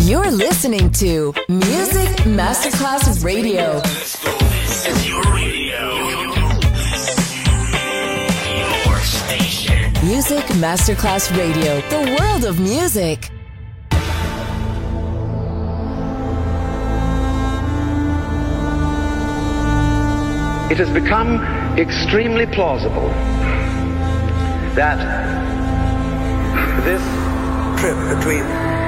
You're listening to Music Masterclass Radio. This is your radio. Your station. Music Masterclass Radio, the world of music. It has become extremely plausible that this trip between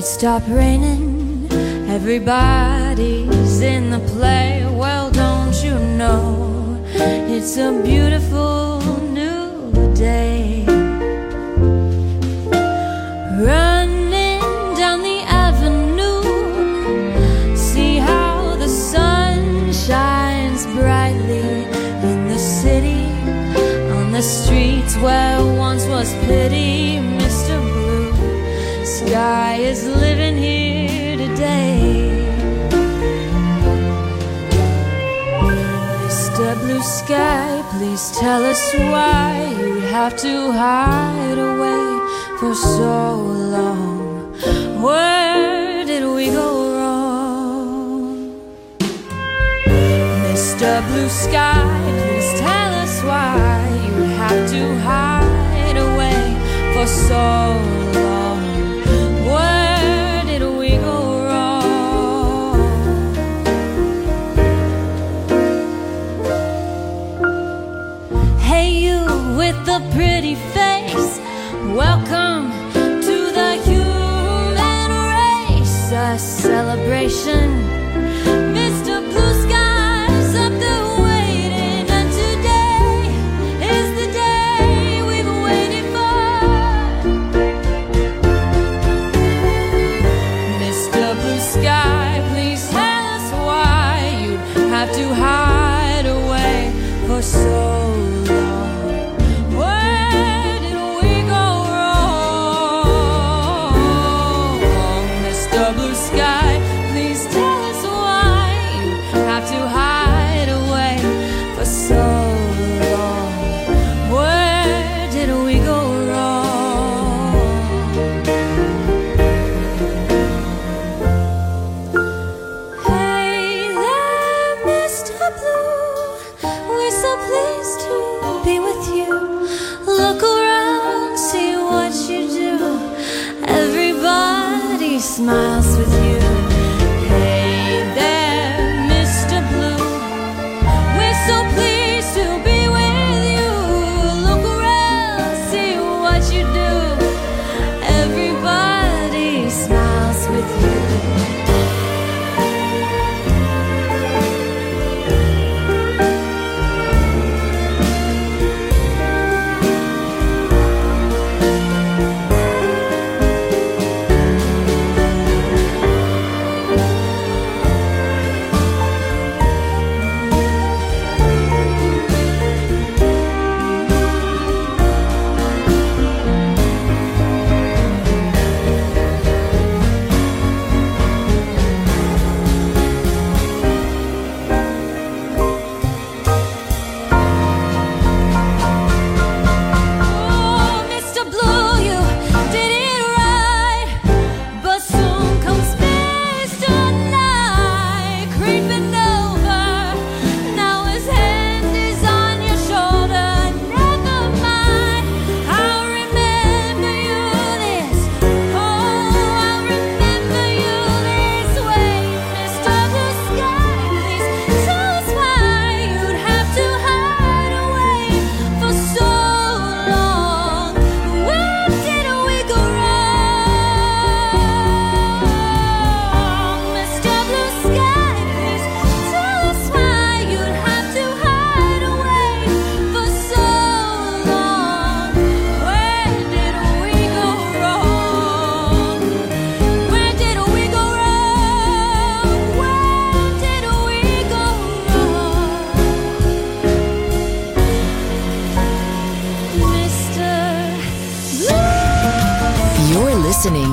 Stop raining, everybody's in the play. Well, don't you know, it's a beautiful new day. Running down the avenue, see how the sun shines brightly in the city, on the streets where once was pity. Mr. Blue Sky is living here today. Mr. Blue Sky, please tell us why you have to hide away for so long. Where did we go wrong? Mr. Blue Sky, please tell us why you have to hide away for so long. Pretty face, welcome to the human race. A celebration, Mr. Blue Sky's up there waiting, and today is the day we've been waiting for. Mr. Blue Sky, please tell us why you have to hide away for so long. What? smiles with you. Hey there, Mr. Blue, we're so pleased to be with you. Look around, see what you do. Everybody smiles with you. Listening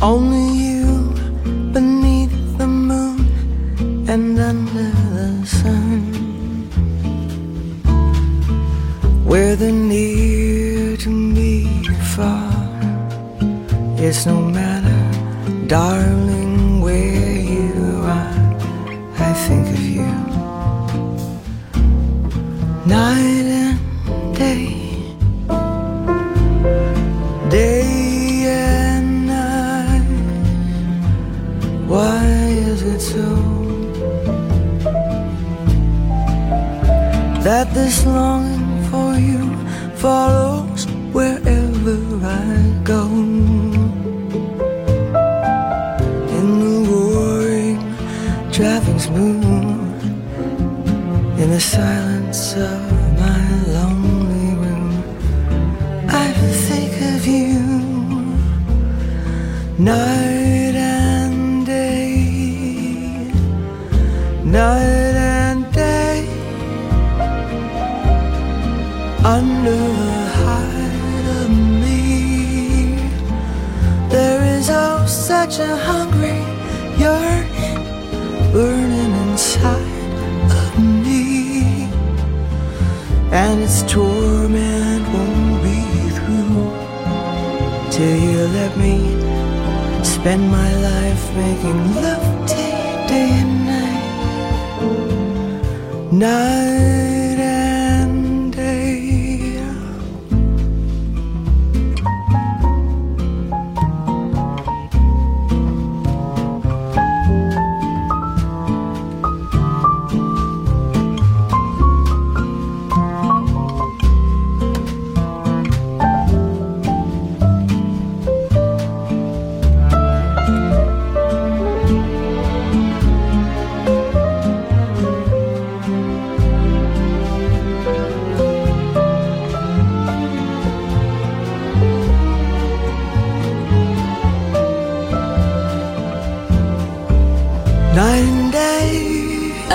Only you beneath the moon and under the sun, where the near to me far is no matter, darling, where you are, I think of you night and day. Why is it so that this longing for you follows wherever I go? In the roaring traffic's moon, in the silence of my lonely room, I think of you night and day, night and day, under the height of me. There is oh such a hungry yearning burning inside of me, and its torment won't be through till you let me spend my life making love day and night, night and day.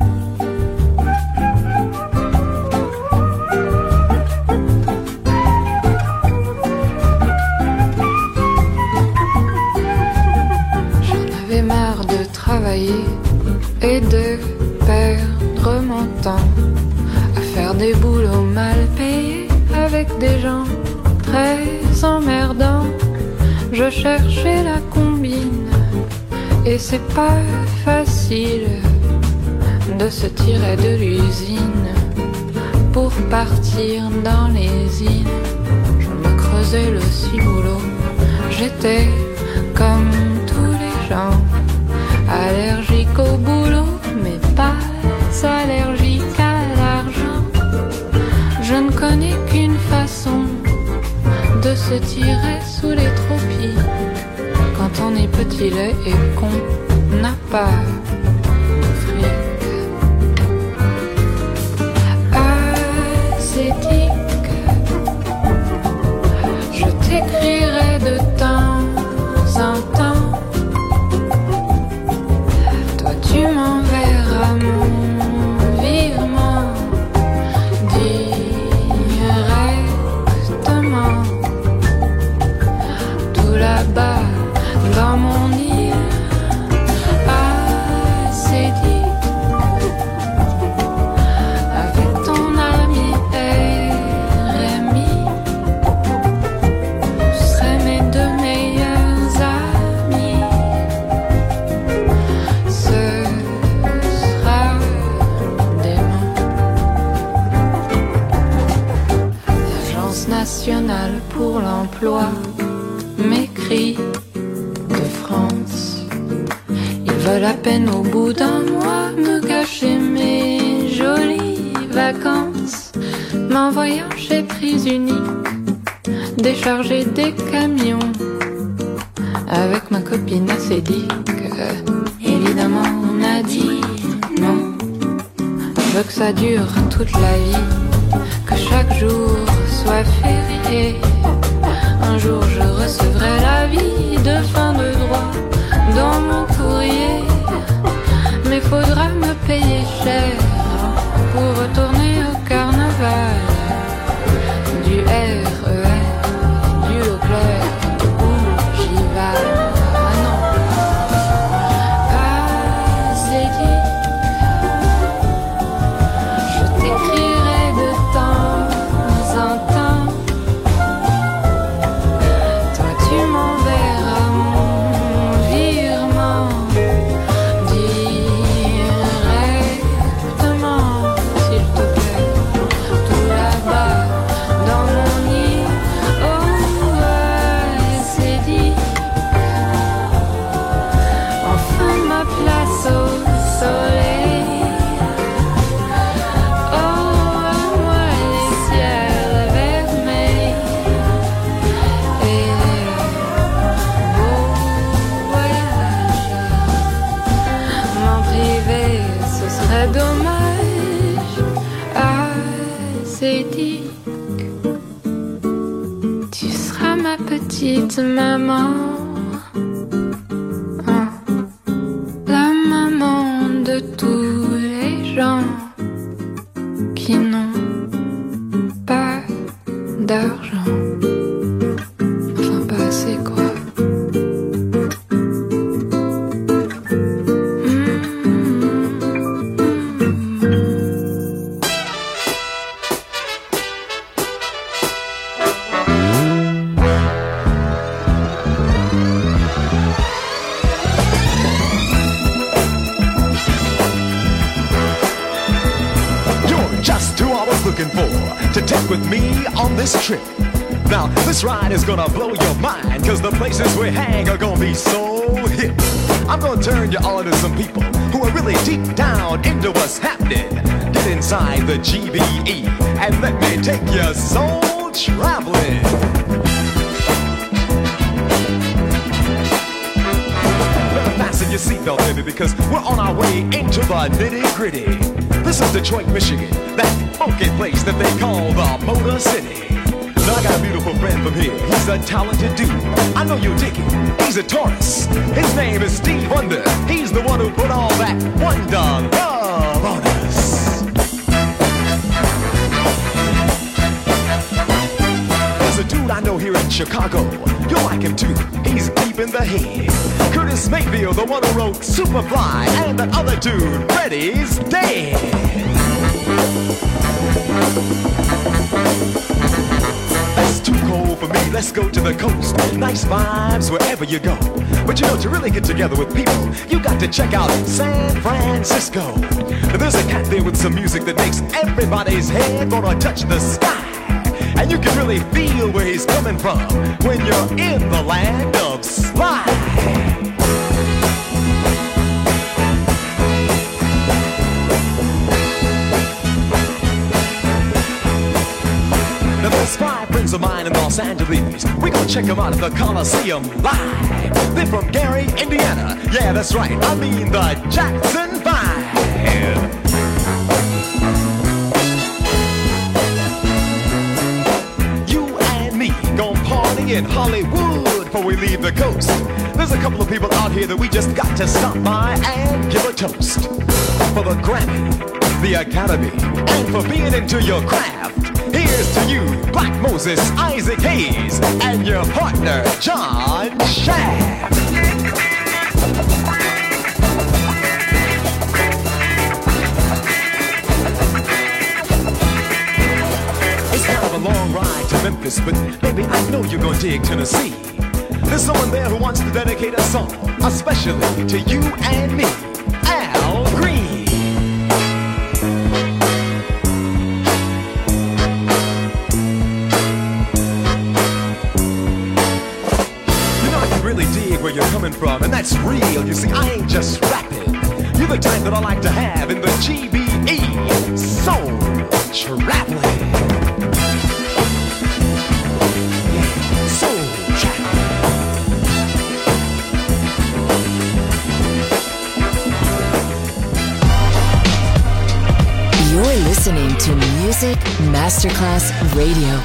J'en avais marre de travailler et de perdre mon temps à faire des boulots mal payés avec des gens très emmerdant. Je cherchais la combine et c'est pas facile de se tirer de l'usine pour partir dans les îles. Je me creusais le ciboulot, j'étais comme tous les gens, allergique au boulot mais pas allergique à l'argent. Je ne connais qu'une façon de se tirer sous les troupies. Quand on est petit, laid et qu'on n'a pas de fric. Ascétique, je t'écrirai de temps en temps. Toi tu m'enverras mon virement directement. Là-bas, dans mon île, assez dit, avec ton ami Rémi, vous serez mes deux meilleurs amis. Ce sera demain. L'Agence nationale pour l'emploi de France, ils veulent à peine au bout d'un mois me cacher mes jolies vacances, m'envoyant chez Prise Unique décharger des camions avec ma copine acédique. Évidemment on a dit non. Je veux que ça dure toute la vie, que chaque jour soit férié. Un jour je recevrai l'avis de fin de droit dans mon courrier, mais faudra me payer cher pour retourner au carnaval. zédique. Tu seras ma petite maman, la maman de tous les gens qui n'ont pas d'argent. Enfin pas assez quoi. Trip. Now, this ride is gonna blow your mind, cause the places we hang are gonna be so hip. I'm gonna turn you all into some people who are really deep down into what's happening. Get inside the GBE and let me take your soul traveling. Better fasten your seatbelt, baby, because we're on our way into the nitty-gritty. This is Detroit, Michigan, that funky place that they call the Motor City. Now I got a beautiful friend from here, he's a talented dude. I know you'll dig it, he's a Taurus. His name is Steve Wonder, he's the one who put all that wonder love on us. There's a dude I know here in Chicago, you'll like him too, he's deep in the head. Curtis Mayfield, the one who wrote Superfly, and that other dude, Freddy's Dead. It's too cold for me, let's go to the coast. Nice vibes wherever you go. But you know, to really get together with people, you got to check out San Francisco. There's a cat there with some music that makes everybody's head gonna touch the sky. And you can really feel where he's coming from when you're in the land of Sly. Five friends of mine in Los Angeles, we gonna check them out at the Coliseum live. They're from Gary, Indiana, yeah that's right, I mean the Jackson Five. You and me gonna party in Hollywood before we leave the coast. There's a couple of people out here that we just got to stop by and give a toast. For the Grammy, the Academy, and for being into your craft. Here's to you, Black Moses, Isaac Hayes, and your partner, John Shaft. It's kind of a long ride to Memphis, but baby, I know you're gonna dig Tennessee. There's someone there who wants to dedicate a song, especially to you and me, Al Green. Where you're coming from, and that's real. You see, I ain't just rapping. You're the type that I like to have in the GBE. Soul traveling. Soul traveling. You're listening to Music Masterclass Radio.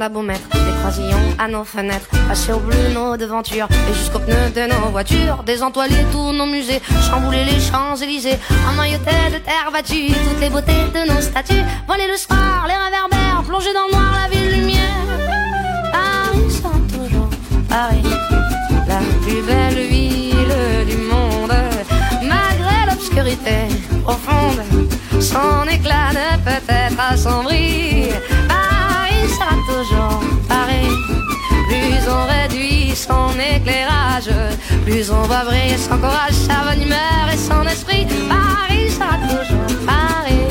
On a beau mettre des croisillons à nos fenêtres, passer au bleu nos devantures et jusqu'aux pneus de nos voitures, désentoiler tous nos musées, chambouler les Champs-Élysées, emmailloter de terre battue toutes les beautés de nos statues, voler le soir, les réverbères, plonger dans le noir la ville lumière. Paris sera toujours Paris, la plus belle ville du monde, malgré l'obscurité profonde, son éclat ne peut être assombri. Sera toujours pareil. Plus on réduit son éclairage, plus on voit briller son courage, sa bonne humeur et son esprit. Paris sera toujours pareil.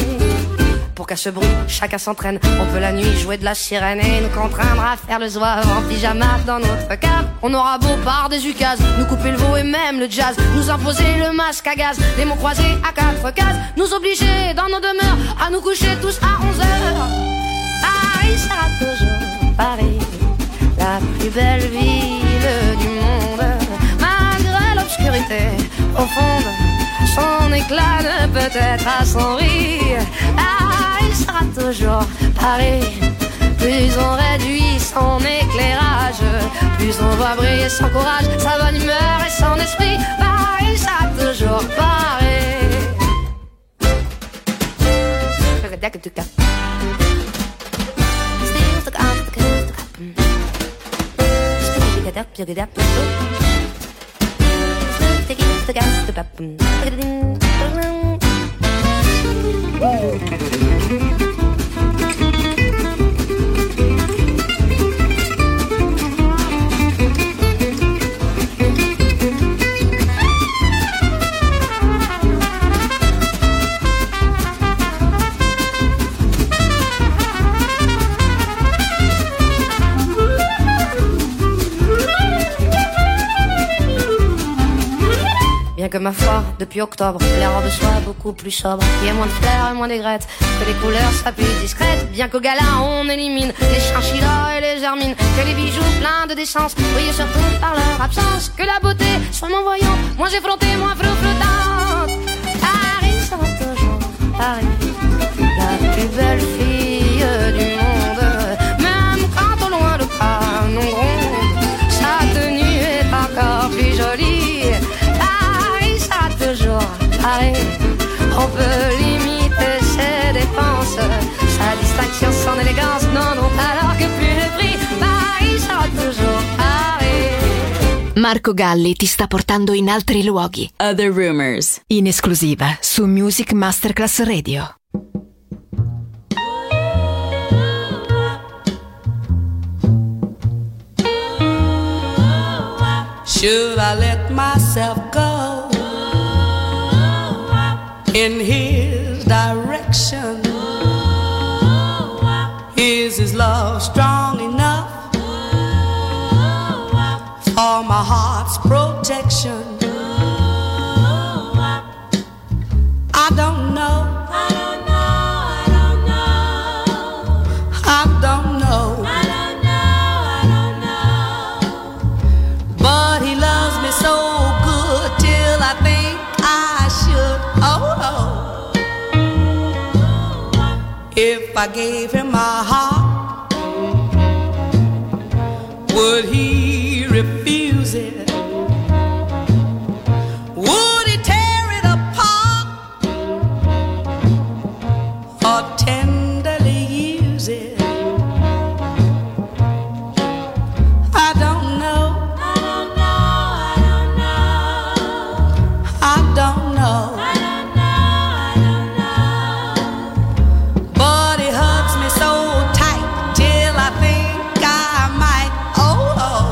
Pour qu'à ce bruit, chacun s'entraîne, on peut la nuit jouer de la sirène et nous contraindre à faire le zouave en pyjama dans notre cave. On aura beau par des ukases nous couper le veau et même le jazz, nous imposer le masque à gaz, les mots croisés à quatre cases, nous obliger dans nos demeures à nous coucher tous à 11h. Paris sera toujours Paris, la plus belle ville du monde, malgré l'obscurité profonde, son éclat ne peut être à son rire. Paris sera toujours Paris, plus on réduit son éclairage, plus on voit briller son courage, sa bonne humeur et son esprit. Paris sera toujours Paris. Que ma foi, depuis octobre, les robes soient beaucoup plus sobres, qu'il y ait moins de fleurs et moins d'aigrettes, que les couleurs soient plus discrètes, bien qu'au gala on élimine les chinchillas et les germines, que les bijoux pleins de décence brillent surtout par leur absence, que la beauté soit mon voyant, moins effrontée, moins flottante. Paris sera toujours Paris, la plus belle fille du monde, même quand au loin le pas non gronde, sa tenue est encore plus jolie. Paris, on peut limiter ses dépenses, sa distinction, son élégance n'en ont alors que plus le prix. Paris sarà toujours Paris. Marco Galli ti sta portando in altri luoghi. Other Rumors, in esclusiva su Music Masterclass Radio. Should I let myself go in his direction? Is his love strong enough for my heart's protection? I don't know. I don't know. I don't know. I don't know. I don't know. I don't know. But he loves me so good till I think I should. If I gave him my heart, would he refuse it? Would he tear it apart or tenderly use it? I don't know. I don't know. I don't know. I don't know. So tight till I think I might, oh, oh.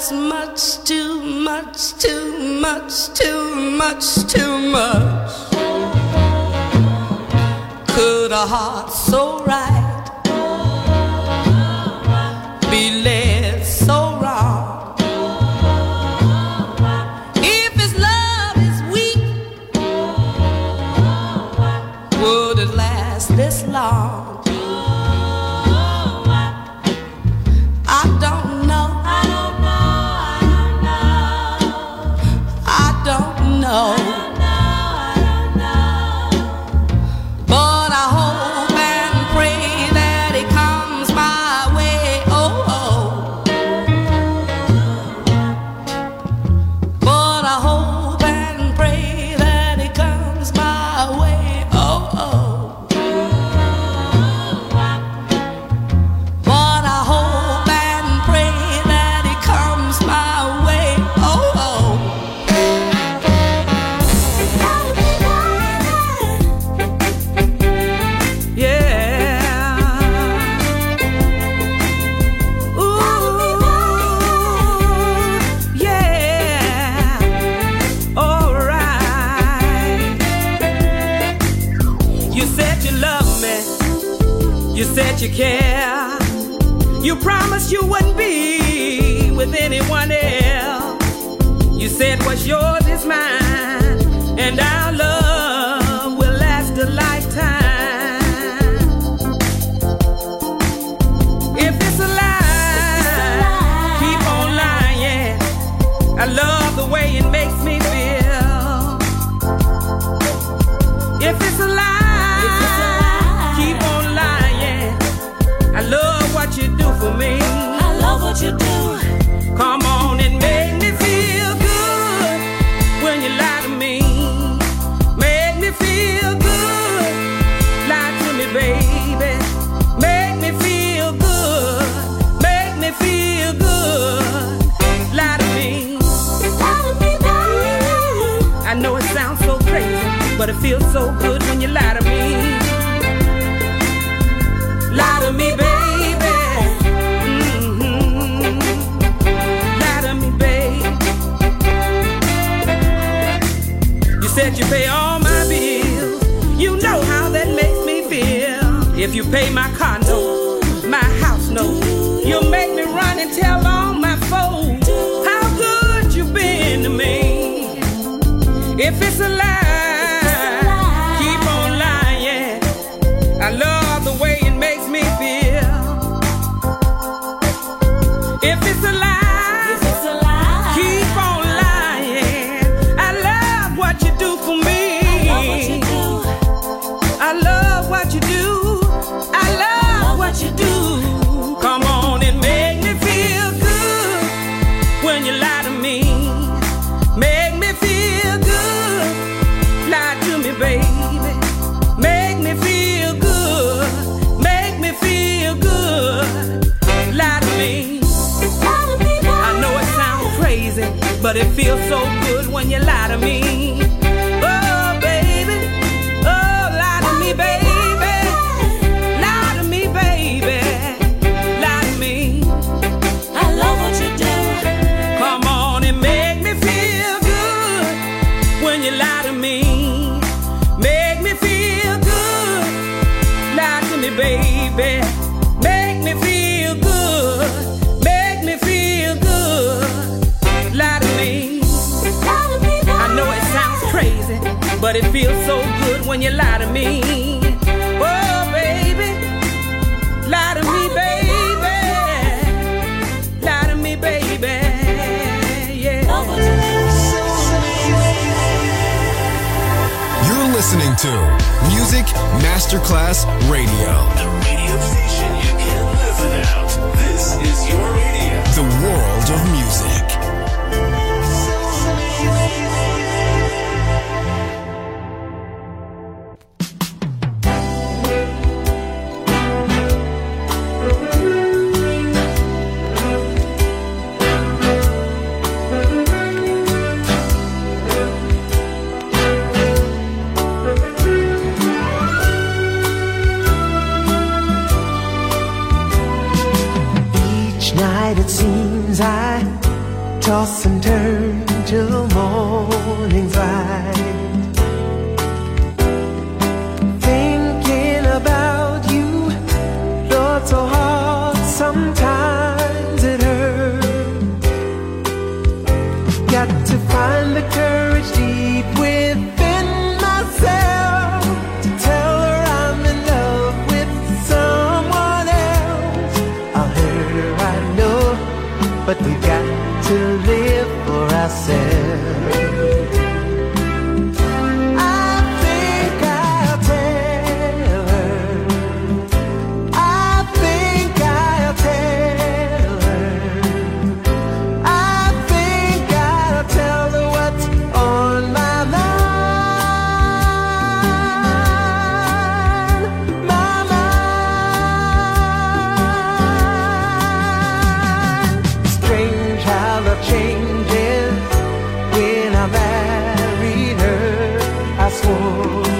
that's much too much, too much, too much, too much. Could a heart so right be led so wrong? If his love is weak, would it last this long? You care. You promised you wouldn't be with anyone else. You said what's yours is mine, and our love will last a lifetime. If it's a lie, keep on lying. I love the way it makes me feel. If it's a lie, I love what you do for me. I love what you do. Come on and make me feel good when you lie to me. Make me feel good. Lie to me, baby. Make me feel good. Make me feel good. Lie to me. Lie to me, baby. I know it sounds so crazy, but it feels so good when you lie to me. Lie to me, baby. Mm-hmm. Lie to me, baby. You said you pay all my bills. You know how that makes me feel. If you pay my car note, my house note, you'll make me run and tell all my folks how good you've been to me. If it's a lie, keep on lying. I love but it feels so good when you lie to me. Oh, baby. Oh, lie to me, baby. Lie to me, baby. Lie to me. I love what you do. Come on and make me feel good when you lie to me. Make me feel good. Lie to me, baby. Make me feel good. Make me feel good. Lie to me. I know it sounds crazy, but it feels so good when you lie to me. Oh, baby, lie to me, baby. Lie to me, baby. Yeah. You're listening to Music Masterclass Radio, the radio station you can live without. This is your radio, the world of music. Each night it seems I toss and turn till the morning's light, thinking about you, Lord, so hard sometimes it hurts. Got to find the courage deep within myself to tell her I'm in love with someone else. I'll hurt her, I know, but we got to live for ourselves. I think I'll tell her, I think I'll tell her, I think I'll tell her what's on my mind, my mind. Strange how love changes. When I married her, I swore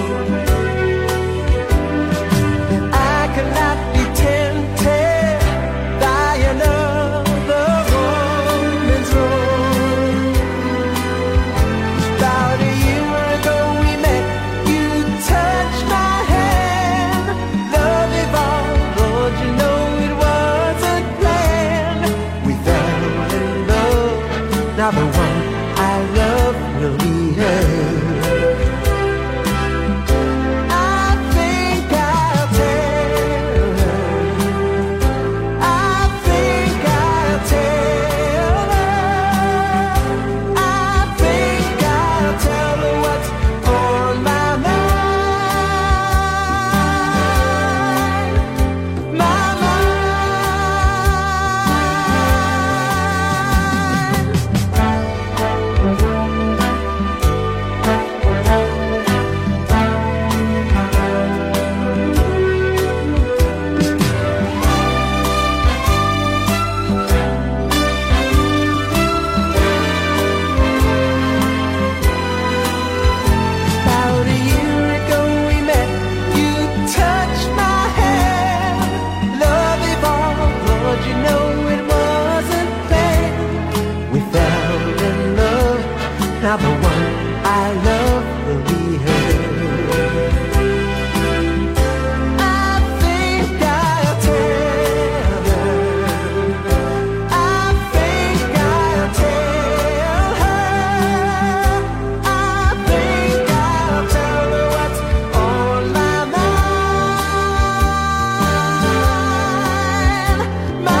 that I could not be tempted by another woman's role. About a year ago we met, you touched my hand. Love evolved, Lord, you know it wasn't planned. We fell in love, now the one I love will be her. I think I'll tell her, I think I'll tell her, I think I'll tell her what's on my mind, my mind. About a year ago we met, you touched my hand. Love evolved, Lord, you know it wasn't planned. We fell in love, now the one I love will be her. I think I'll tell her, I think I'll tell her, I think I'll tell her what's on my mind, my mind, my mind.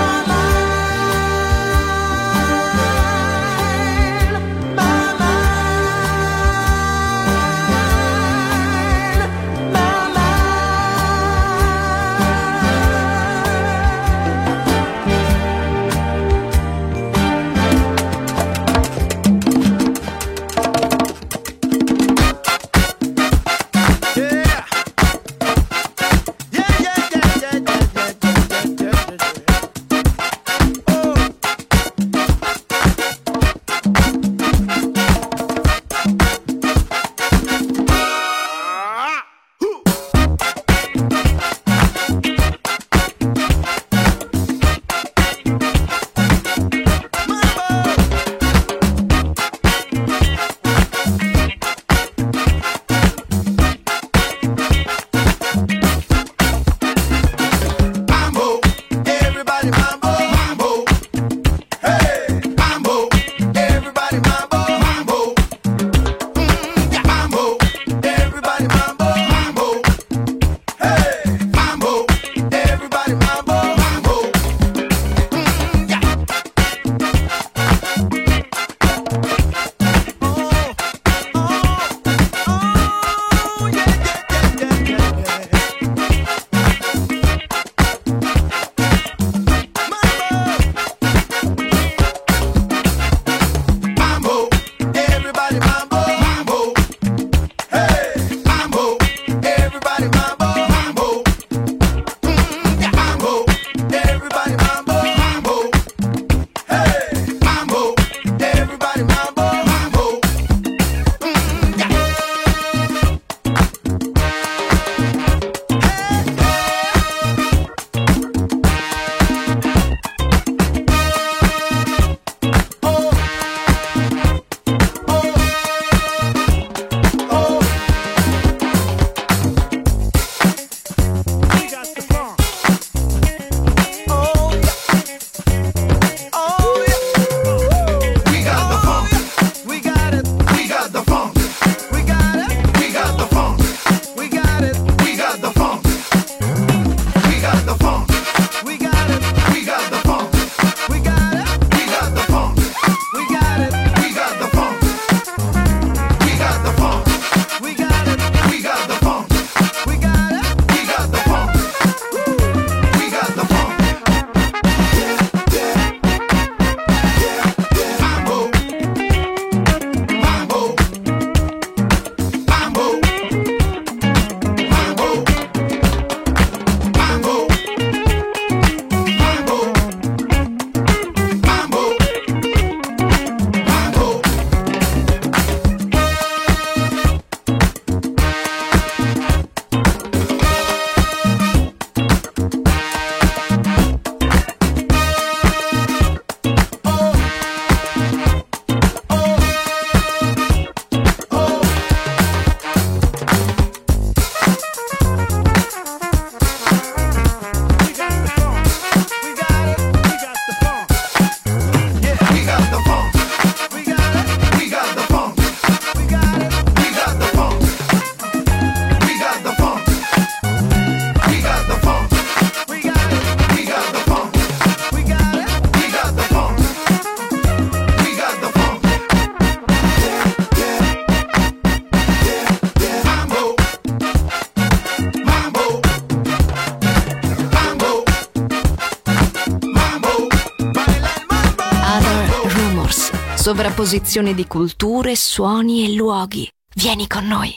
sovrapposizione di culture, suoni e luoghi. Vieni con noi.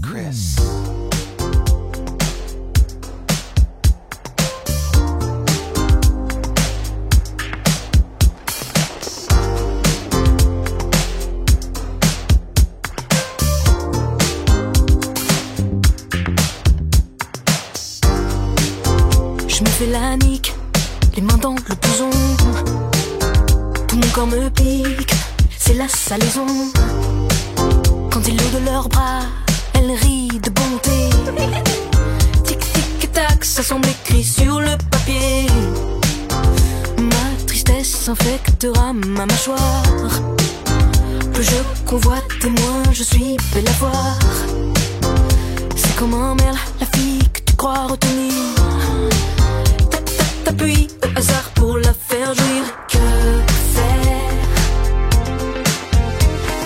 Chris. Je me fais la nique, les mains dans le blouson. Tout mon corps me pique, c'est la salaison. Quand ils l'eau de leurs bras, elles rient de bonté. Tic tic tac, ça semble écrit sur le papier. Ma tristesse infectera ma mâchoire. Plus je convoite et moins je suis belle à voir. C'est comme un merle, la fille que tu crois retenir. T'appuies au hasard pour la faire jouir. Que faire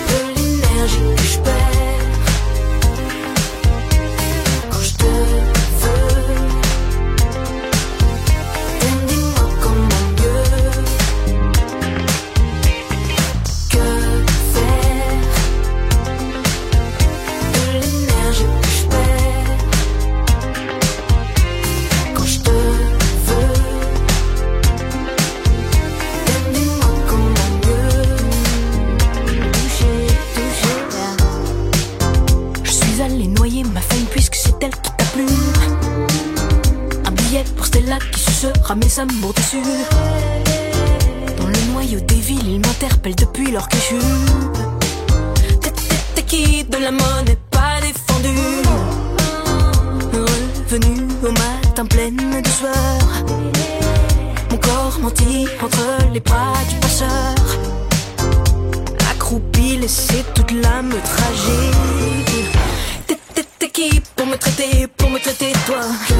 de l'énergie que je perds quand je te veux? T'aimes, dis-moi comment mieux. Que faire de l'énergie que je perds quand je te veux? Mes amours déçus. Dans le noyau des villes, ils m'interpellent depuis leur cachup. T'es qui de la monnaie pas défendue. Revenue au matin pleine de sueur. Mon corps menti entre les bras du passeur. Accroupi, laissé toute l'âme tragique. T'es qui pour me traiter toi. Que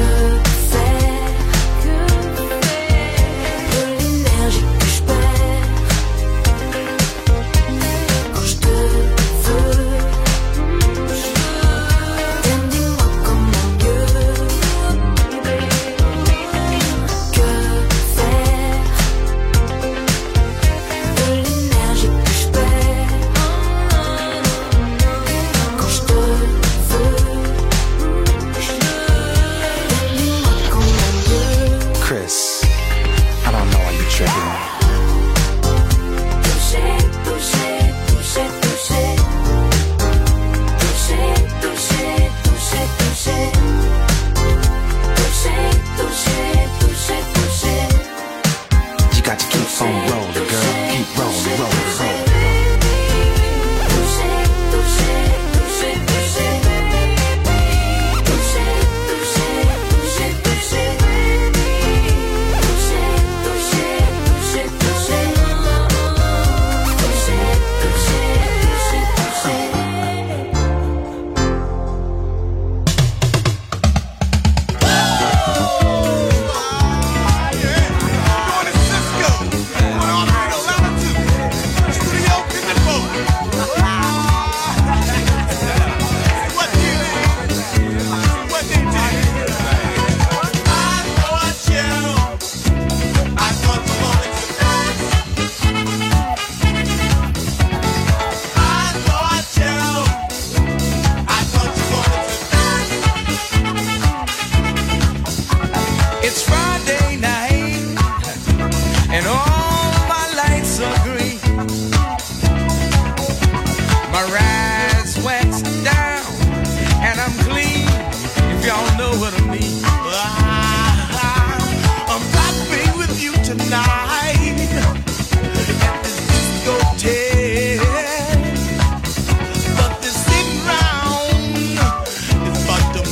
faire?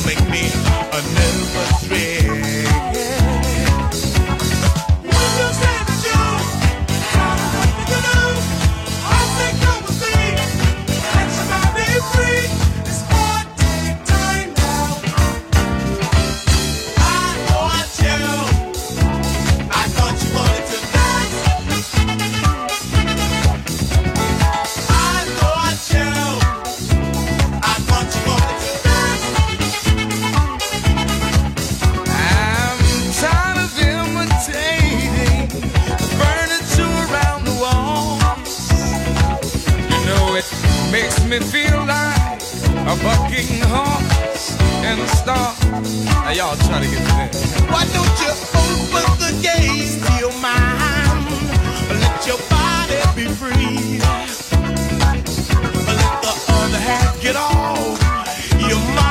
Make me a new thread. me feel like a bucking horse and a star. Now y'all try to get to that. Why don't you open the gates to your mind? Let your body be free. Let the other half get off your mind.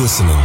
Listening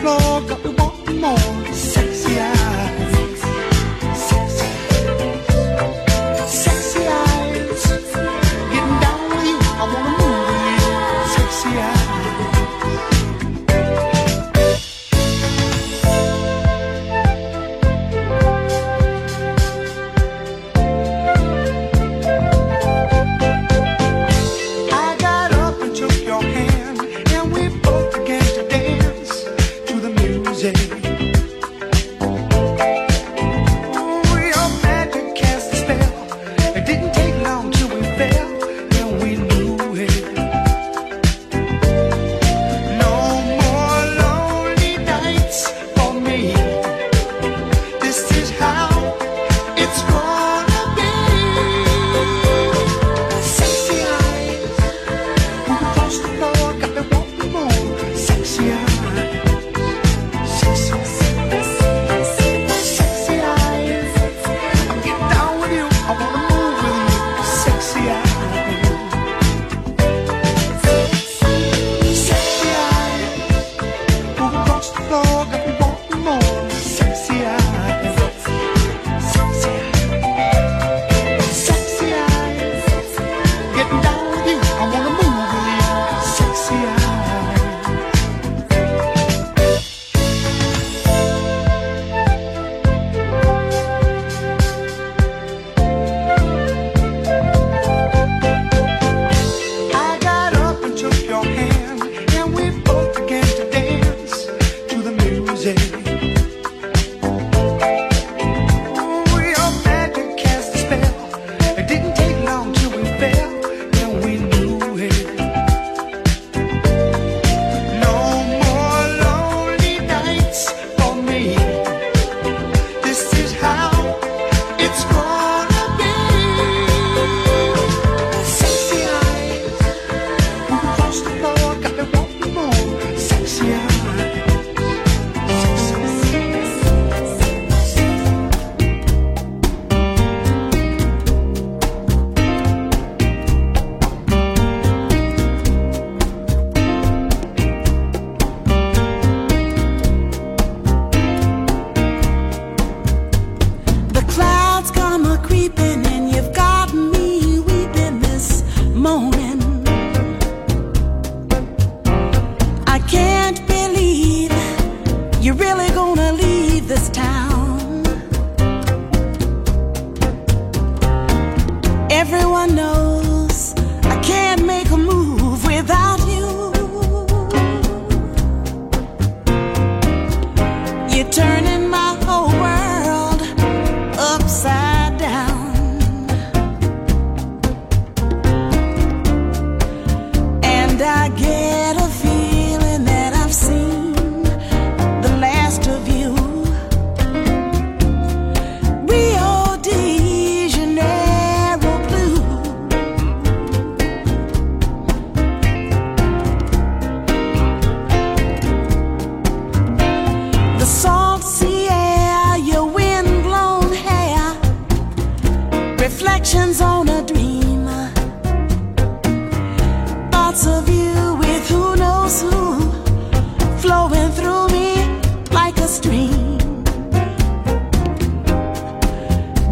Floor, got me wanting more. Sexy eyes.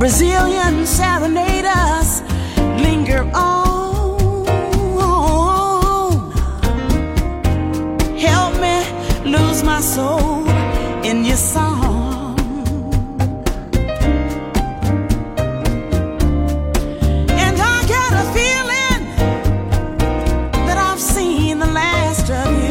Brazilian serenade us, linger on. Help me lose my soul in your song. And I got a feeling that I've seen the last of you.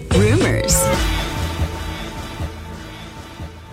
rumors.